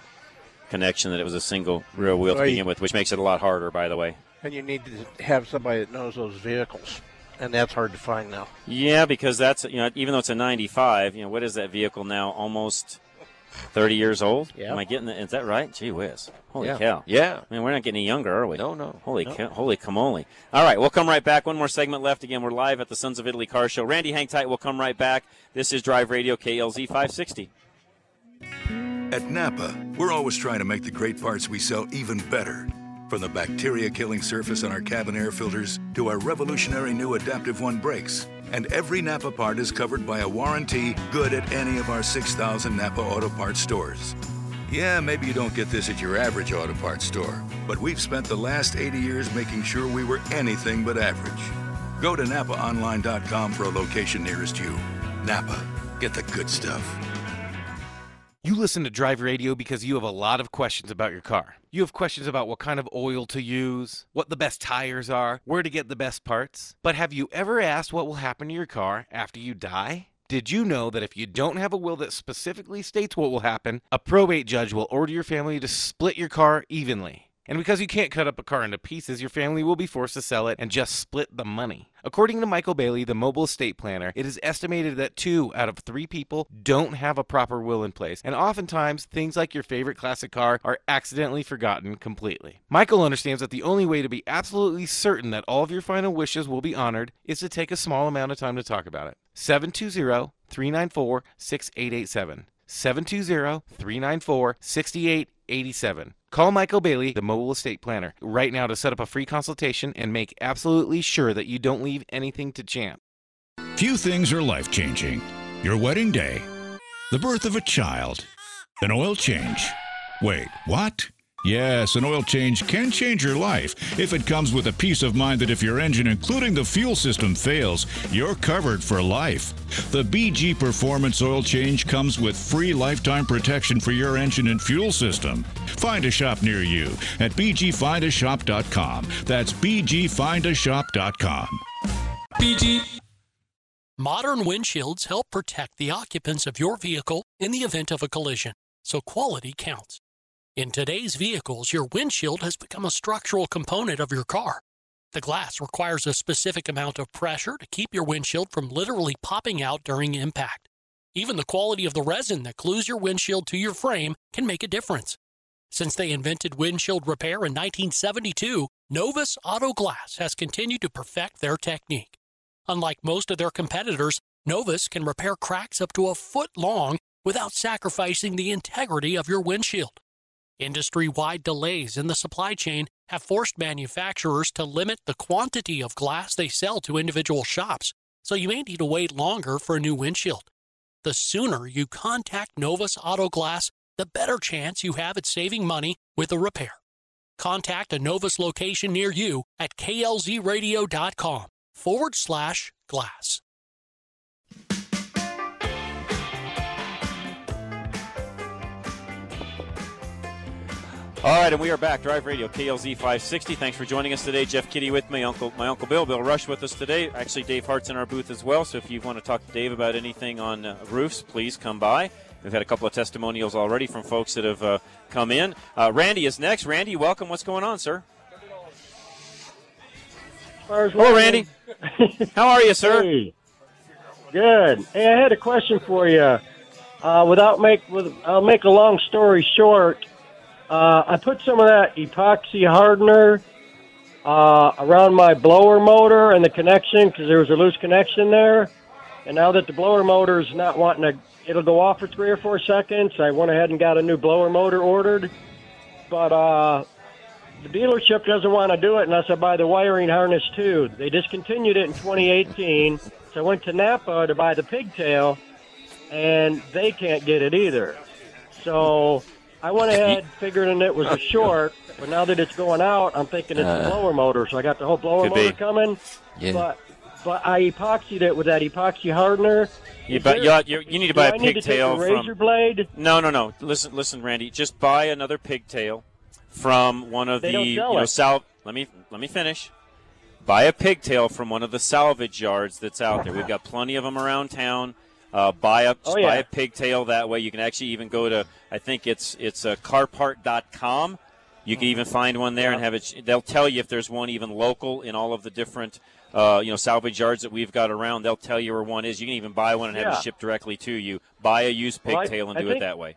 connection that it was a single rear wheel to begin with, which makes it a lot harder, by the way. And you need to have somebody that knows those vehicles, and that's hard to find now. Yeah, because that's, you know, even though it's a 95, you know, what is that vehicle now? Almost 30 years old? Yeah. Am I getting that? Is that right? Gee whiz. Holy cow. Yeah. I mean, we're not getting any younger, are we? No. Holy cow. Holy camole. All right, we'll come right back. One more segment left. Again, we're live at the Sons of Italy Car Show. Randy, hang tight. We'll come right back. This is Drive Radio KLZ 560. At Napa, we're always trying to make the great parts we sell even better. From the bacteria-killing surface on our cabin air filters to our revolutionary new Adaptive One brakes. And every Napa part is covered by a warranty good at any of our 6,000 Napa Auto Parts stores. Yeah, maybe you don't get this at your average auto parts store, but we've spent the last 80 years making sure we were anything but average. Go to NapaOnline.com for a location nearest you. Napa, get the good stuff. You listen to Drive Radio because you have a lot of questions about your car. You have questions about what kind of oil to use, what the best tires are, where to get the best parts. But have you ever asked what will happen to your car after you die? Did you know that if you don't have a will that specifically states what will happen, a probate judge will order your family to split your car evenly? And because you can't cut up a car into pieces, your family will be forced to sell it and just split the money. According to Michael Bailey, the mobile estate planner, it is estimated that 2 out of 3 people don't have a proper will in place, and oftentimes, things like your favorite classic car are accidentally forgotten completely. Michael understands that the only way to be absolutely certain that all of your final wishes will be honored is to take a small amount of time to talk about it. 720-394-6887. 720-394-6887. Call Michael Bailey, the mobile estate planner, right now to set up a free consultation and make absolutely sure that you don't leave anything to chance. Few things are life-changing. Your wedding day, the birth of a child, an oil change. Wait, what? Yes, an oil change can change your life if it comes with a peace of mind that if your engine, including the fuel system, fails, you're covered for life. The BG Performance Oil Change comes with free lifetime protection for your engine and fuel system. Find a shop near you at bgfindashop.com. That's bgfindashop.com. BG. Modern windshields help protect the occupants of your vehicle in the event of a collision, so quality counts. In today's vehicles, your windshield has become a structural component of your car. The glass requires a specific amount of pressure to keep your windshield from literally popping out during impact. Even the quality of the resin that glues your windshield to your frame can make a difference. Since they invented windshield repair in 1972, Novus Auto Glass has continued to perfect their technique. Unlike most of their competitors, Novus can repair cracks up to a foot long without sacrificing the integrity of your windshield. Industry-wide delays in the supply chain have forced manufacturers to limit the quantity of glass they sell to individual shops, so you may need to wait longer for a new windshield. The sooner you contact Novus Auto Glass, the better chance you have at saving money with a repair. Contact a Novus location near you at klzradio.com/glass. All right, and we are back. Drive Radio, KLZ 560. Thanks for joining us today. Jeff Kitty with me, my Uncle Bill Rush with us today. Actually, Dave Hart's in our booth as well, so if you want to talk to Dave about anything on roofs, please come by. We've had a couple of testimonials already from folks that have come in. Randy is next. Randy, welcome. What's going on, sir? Hello, Randy. How are you, sir? Hey. Good. Hey, I had a question for you. I'll make a long story short. I put some of that epoxy hardener around my blower motor and the connection because there was a loose connection there. And now that the blower motor is not wanting to, it'll go off for 3 or 4 seconds. I went ahead and got a new blower motor ordered. But The dealership doesn't want to do it unless I buy the wiring harness, too. They discontinued it in 2018, so I went to Napa to buy the pigtail, and they can't get it either. So I went ahead figuring it was a short, but now that it's going out, I'm thinking it's a blower motor, so I got the whole blower motor coming. Yeah. But I epoxied it with that epoxy hardener. You need to buy a pigtail from razor blade. No. Listen, Randy. Just buy another pigtail from one of Let me finish. Buy a pigtail from one of the salvage yards that's out there. We've got plenty of them around town. Buy a pigtail that way. You can actually even go to, I think it's carpart.com. You can even find one there and have it. They'll tell you if there's one even local in all of the different. Salvage yards that we've got around, they'll tell you where one is. You can even buy one and have it shipped directly to you. Buy a used pigtail and do it that way.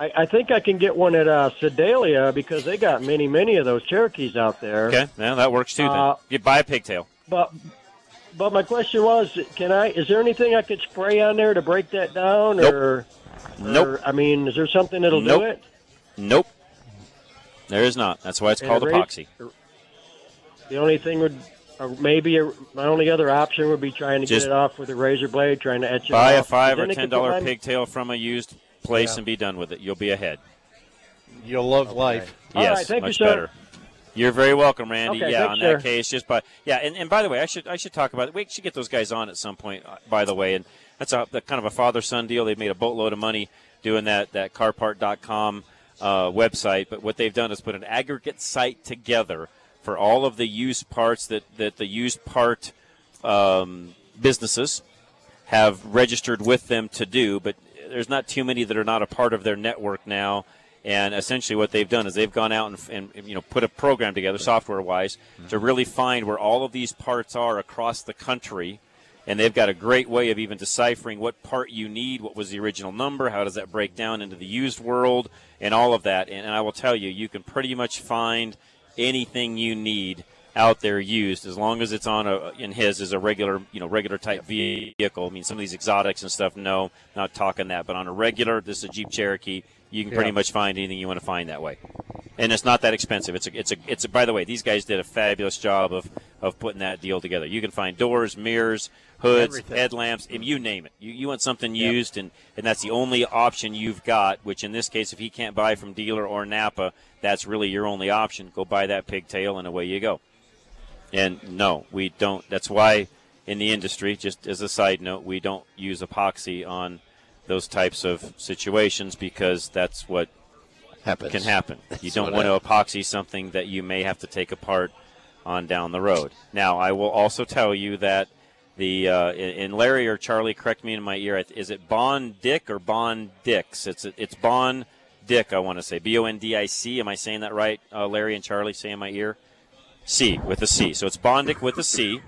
I think I can get one at Sedalia because they got many of those Cherokees out there. Okay, yeah, that works too. Then you buy a pigtail. But my question was, is there anything I could spray on there to break that down? Nope. Or I mean, is there something that'll do it? Nope. There is not. That's why it's called epoxy. The only thing would. Or maybe my only other option would be trying to get it off with a razor blade, trying to etch it off. Buy a $5 or $10 pigtail from a used place and be done with it. You'll be ahead. You'll love life. Yes, all right, thank much you, sir. Better. You're very welcome, Randy. Okay, that case, just buy. Yeah, and by the way, I should talk about it. We should get those guys on at some point. By the way, and that's a kind of a father-son deal. They've made a boatload of money doing that carpart.com website. But what they've done is put an aggregate site together for all of the used parts that the used part businesses have registered with them to do, but there's not too many that are not a part of their network now. And essentially what they've done is they've gone out and put a program together, software-wise, to really find where all of these parts are across the country. And they've got a great way of even deciphering what part you need, what was the original number, how does that break down into the used world, and all of that. And I will tell you, you can pretty much find anything you need out there used, as long as it's on a regular, regular type vehicle. I mean, some of these exotics and stuff, no, not talking that, but on a regular, this is a Jeep Cherokee, you can pretty much find anything you want to find that way. And it's not that expensive. By the way, these guys did a fabulous job of putting that deal together. You can find doors, mirrors, hoods, headlamps, and you name it. You want something used, and that's the only option you've got, which in this case, if he can't buy from dealer or Napa, that's really your only option. Go buy that pigtail, and away you go. And no, we don't. That's why in the industry, just as a side note, we don't use epoxy on those types of situations because that's what can happen. You don't want to epoxy something that you may have to take apart on down the road. Now, I will also tell you that the and Larry or Charlie, correct me in my ear. Is it Bondic or Bondic's? It's Bondic. I want to say Bondic. Am I saying that right, Larry and Charlie? Say in my ear. C with a C. So it's Bondic with a C.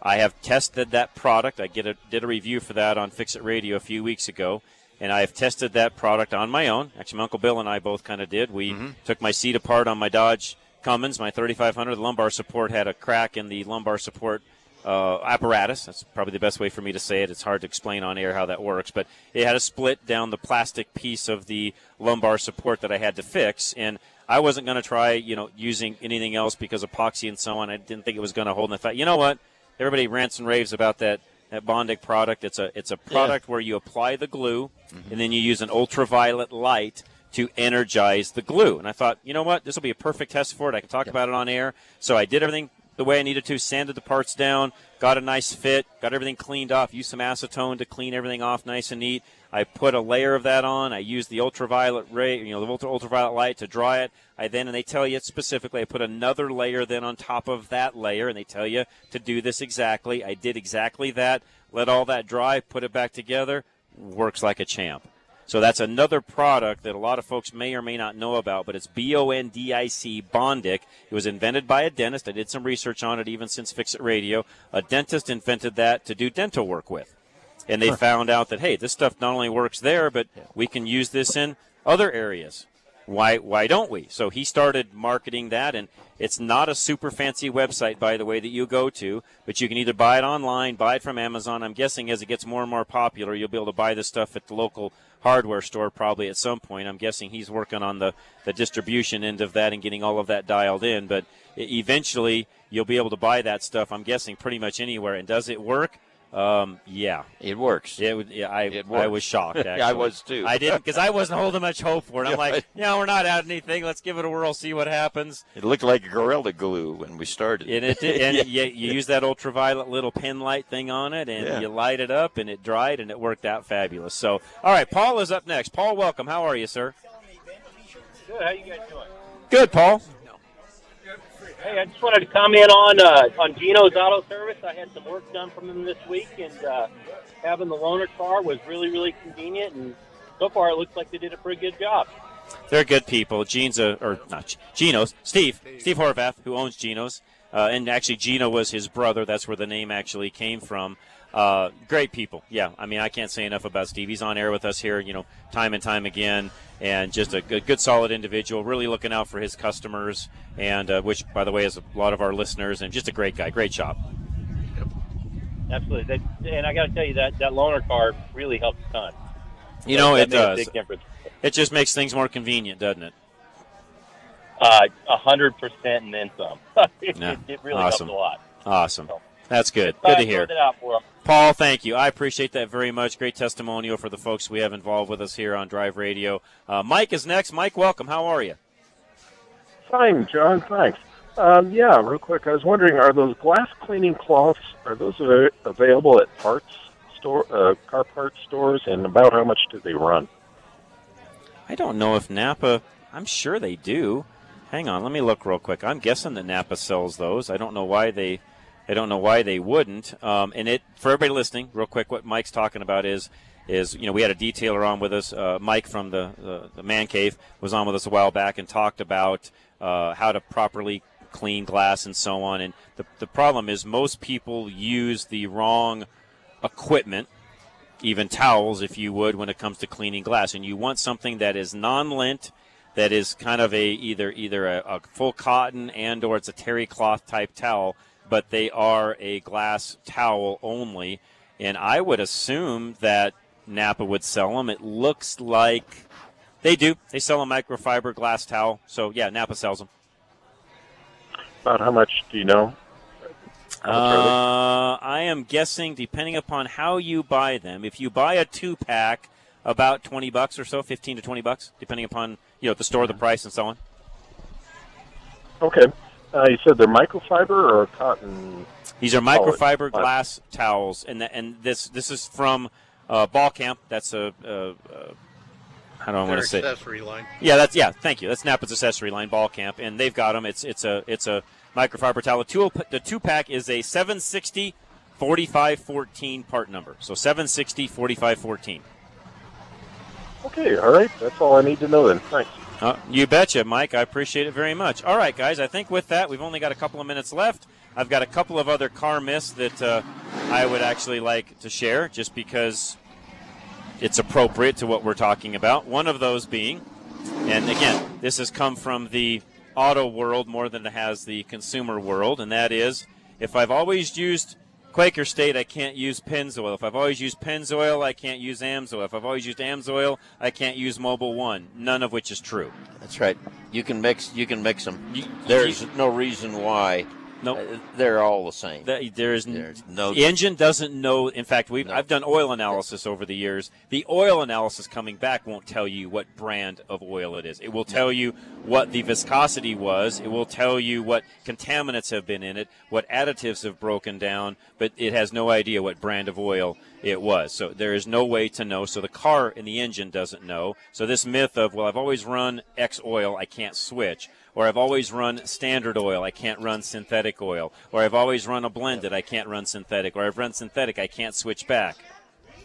I have tested that product. I did a review for that on Fix It Radio a few weeks ago. And I have tested that product on my own. Actually, my Uncle Bill and I both kind of did. We took my seat apart on my Dodge Cummins, my 3500. The lumbar support had a crack in the lumbar support apparatus. That's probably the best way for me to say it. It's hard to explain on air how that works. But it had a split down the plastic piece of the lumbar support that I had to fix. And I wasn't going to try, using anything else because epoxy and so on. I didn't think it was going to hold. And I thought, you know what? Everybody rants and raves about that Bondic product. It's a product where you apply the glue, and then you use an ultraviolet light to energize the glue. And I thought, you know what, this will be a perfect test for it. I can talk about it on air. So I did everything the way I needed to, sanded the parts down, got a nice fit, got everything cleaned off, used some acetone to clean everything off nice and neat. I put a layer of that on. I used the ultraviolet ray, the ultraviolet light to dry it. And they tell you it specifically, I put another layer then on top of that layer, and they tell you to do this exactly. I did exactly that, let all that dry, put it back together, works like a champ. So that's another product that a lot of folks may or may not know about, but it's Bondic, Bondic. It was invented by a dentist. I did some research on it even since Fix It Radio. A dentist invented that to do dental work with. And they found out that, hey, this stuff not only works there, but we can use this in other areas. Why don't we? So he started marketing that, and it's not a super fancy website, by the way, that you go to, but you can either buy it online, buy it from Amazon. I'm guessing as it gets more and more popular, you'll be able to buy this stuff at the local hardware store probably at some point. I'm guessing he's working on the distribution end of that and getting all of that dialed in, but eventually you'll be able to buy that stuff, I'm guessing, pretty much anywhere. And does it work? Yeah. It works. It works. I was shocked, actually. I was, too. I didn't, because I wasn't holding much hope for it. I'm like, we're not out anything. Let's give it a whirl, see what happens. It looked like Gorilla Glue when we started. And it did. And you use that ultraviolet little pin light thing on it, and you light it up, and it dried, and it worked out fabulous. So, all right, Paul is up next. Paul, welcome. How are you, sir? Good. How you guys doing? Good, Paul. Hey, I just wanted to comment on Geno's Auto Service. I had some work done from them this week, and having the loaner car was really, really convenient. And so far, it looks like they did a pretty good job. They're good people. Steve Horvath, who owns Geno's, and actually Geno was his brother. That's where the name actually came from. Great people. Yeah, I mean, I can't say enough about Steve. He's on air with us here, time and time again, and just a good solid individual, really looking out for his customers, and which, by the way, is a lot of our listeners, and just a great guy, great shop. Yep. Absolutely. And I got to tell you, that loaner car really helps a ton. It does. It just makes things more convenient, doesn't it? 100% and then some. It really helps a lot. Awesome. So, that's good. Good to hear. Paul, thank you. I appreciate that very much. Great testimonial for the folks we have involved with us here on Drive Radio. Mike is next. Mike, welcome. How are you? Fine, John. Thanks. Real quick, I was wondering, are those glass cleaning cloths, are those available at car parts stores, and about how much do they run? I don't know if Napa, I'm sure they do. Hang on, let me look real quick. I'm guessing that Napa sells those. I don't know why they wouldn't. For everybody listening, real quick, what Mike's talking about is we had a detailer on with us. Mike from the Man Cave was on with us a while back and talked about how to properly clean glass and so on. And the problem is most people use the wrong equipment, even towels, if you would, when it comes to cleaning glass. And you want something that is non-lint, that is kind of either a full cotton and or it's a terry cloth type towel, but they are a glass towel only, and I would assume that Napa would sell them. It looks like they do. They sell a microfiber glass towel, so, yeah, Napa sells them. About how much do you know? I am guessing, depending upon how you buy them, if you buy a two-pack, about $20 or so, 15 to 20 bucks, depending upon, at the store, the price, and so on. Okay. You said they're microfiber or cotton? These are microfiber glass towels, and this is from Ball Camp. That's accessory line. Thank you. That's Napa's accessory line, Ball Camp, and they've got them. It's a microfiber towel. The two pack is a 760-4514 part number. So 760-4514. Okay, all right. That's all I need to know then. Thanks. You betcha, Mike. I appreciate it very much. All right, guys, I think with that, we've only got a couple of minutes left. I've got a couple of other car myths that I would actually like to share just because it's appropriate to what we're talking about. One of those being, and again, this has come from the auto world more than it has the consumer world, and that is, if I've always used Quaker State, I can't use Pennzoil. If I've always used Pennzoil, I can't use Amsoil. If I've always used Amsoil, I can't use Mobil 1. None of which is true. That's right. You can mix them. There's no reason why. No, they're all the same. The engine doesn't know. In fact, I've done oil analysis over the years. The oil analysis coming back won't tell you what brand of oil it is. It will tell you what the viscosity was. It will tell you what contaminants have been in it, what additives have broken down, but it has no idea what brand of oil it was. So there is no way to know. So the car and the engine doesn't know. So this myth of, well, I've always run X oil, I can't switch. Or I've always run standard oil, I can't run synthetic oil. Or I've always run a blended, I can't run synthetic. Or I've run synthetic, I can't switch back.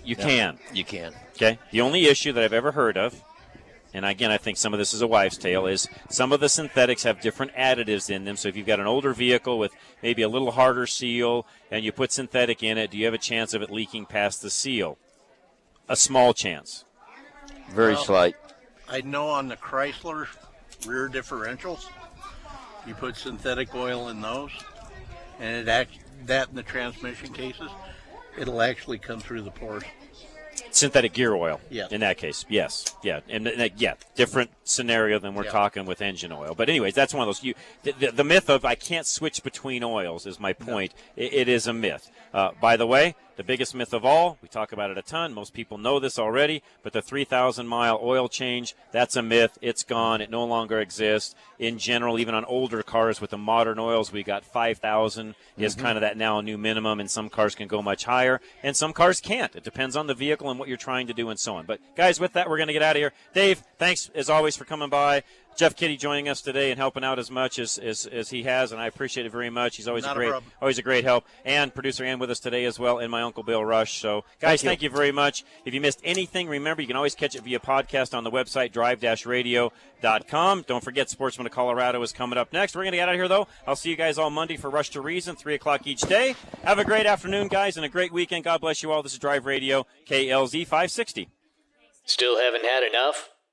You can. Okay? The only issue that I've ever heard of, and again, I think some of this is a wives' tale, is some of the synthetics have different additives in them. So if you've got an older vehicle with maybe a little harder seal and you put synthetic in it, do you have a chance of it leaking past the seal? A small chance. Very slight. I know on the Chrysler rear differentials, you put synthetic oil in those, and it that in the transmission cases, it'll actually come through the pores. Synthetic gear oil, yes. In that case, yes, yeah, and yeah, different scenario than we're talking with engine oil. But anyways, that's one of those. The myth of I can't switch between oils is my point. No. It is a myth. By the way, the biggest myth of all, we talk about it a ton. Most people know this already, but the 3,000-mile oil change, that's a myth. It's gone. It no longer exists. In general, even on older cars with the modern oils, we got 5,000 is kind of that now new minimum, and some cars can go much higher, and some cars can't. It depends on the vehicle and what you're trying to do and so on. But, guys, with that, we're going to get out of here. Dave, thanks, as always, for coming by. Jeff Kitty joining us today and helping out as much as he has, and I appreciate it very much. He's always a great help. And producer Ann with us today as well, and my Uncle Bill Rush. So, guys, thank you very much. If you missed anything, remember, you can always catch it via podcast on the website, drive-radio.com. Don't forget, Sportsman of Colorado is coming up next. We're going to get out of here, though. I'll see you guys all Monday for Rush to Reason, 3 o'clock each day. Have a great afternoon, guys, and a great weekend. God bless you all. This is Drive Radio, KLZ 560. Still haven't had enough?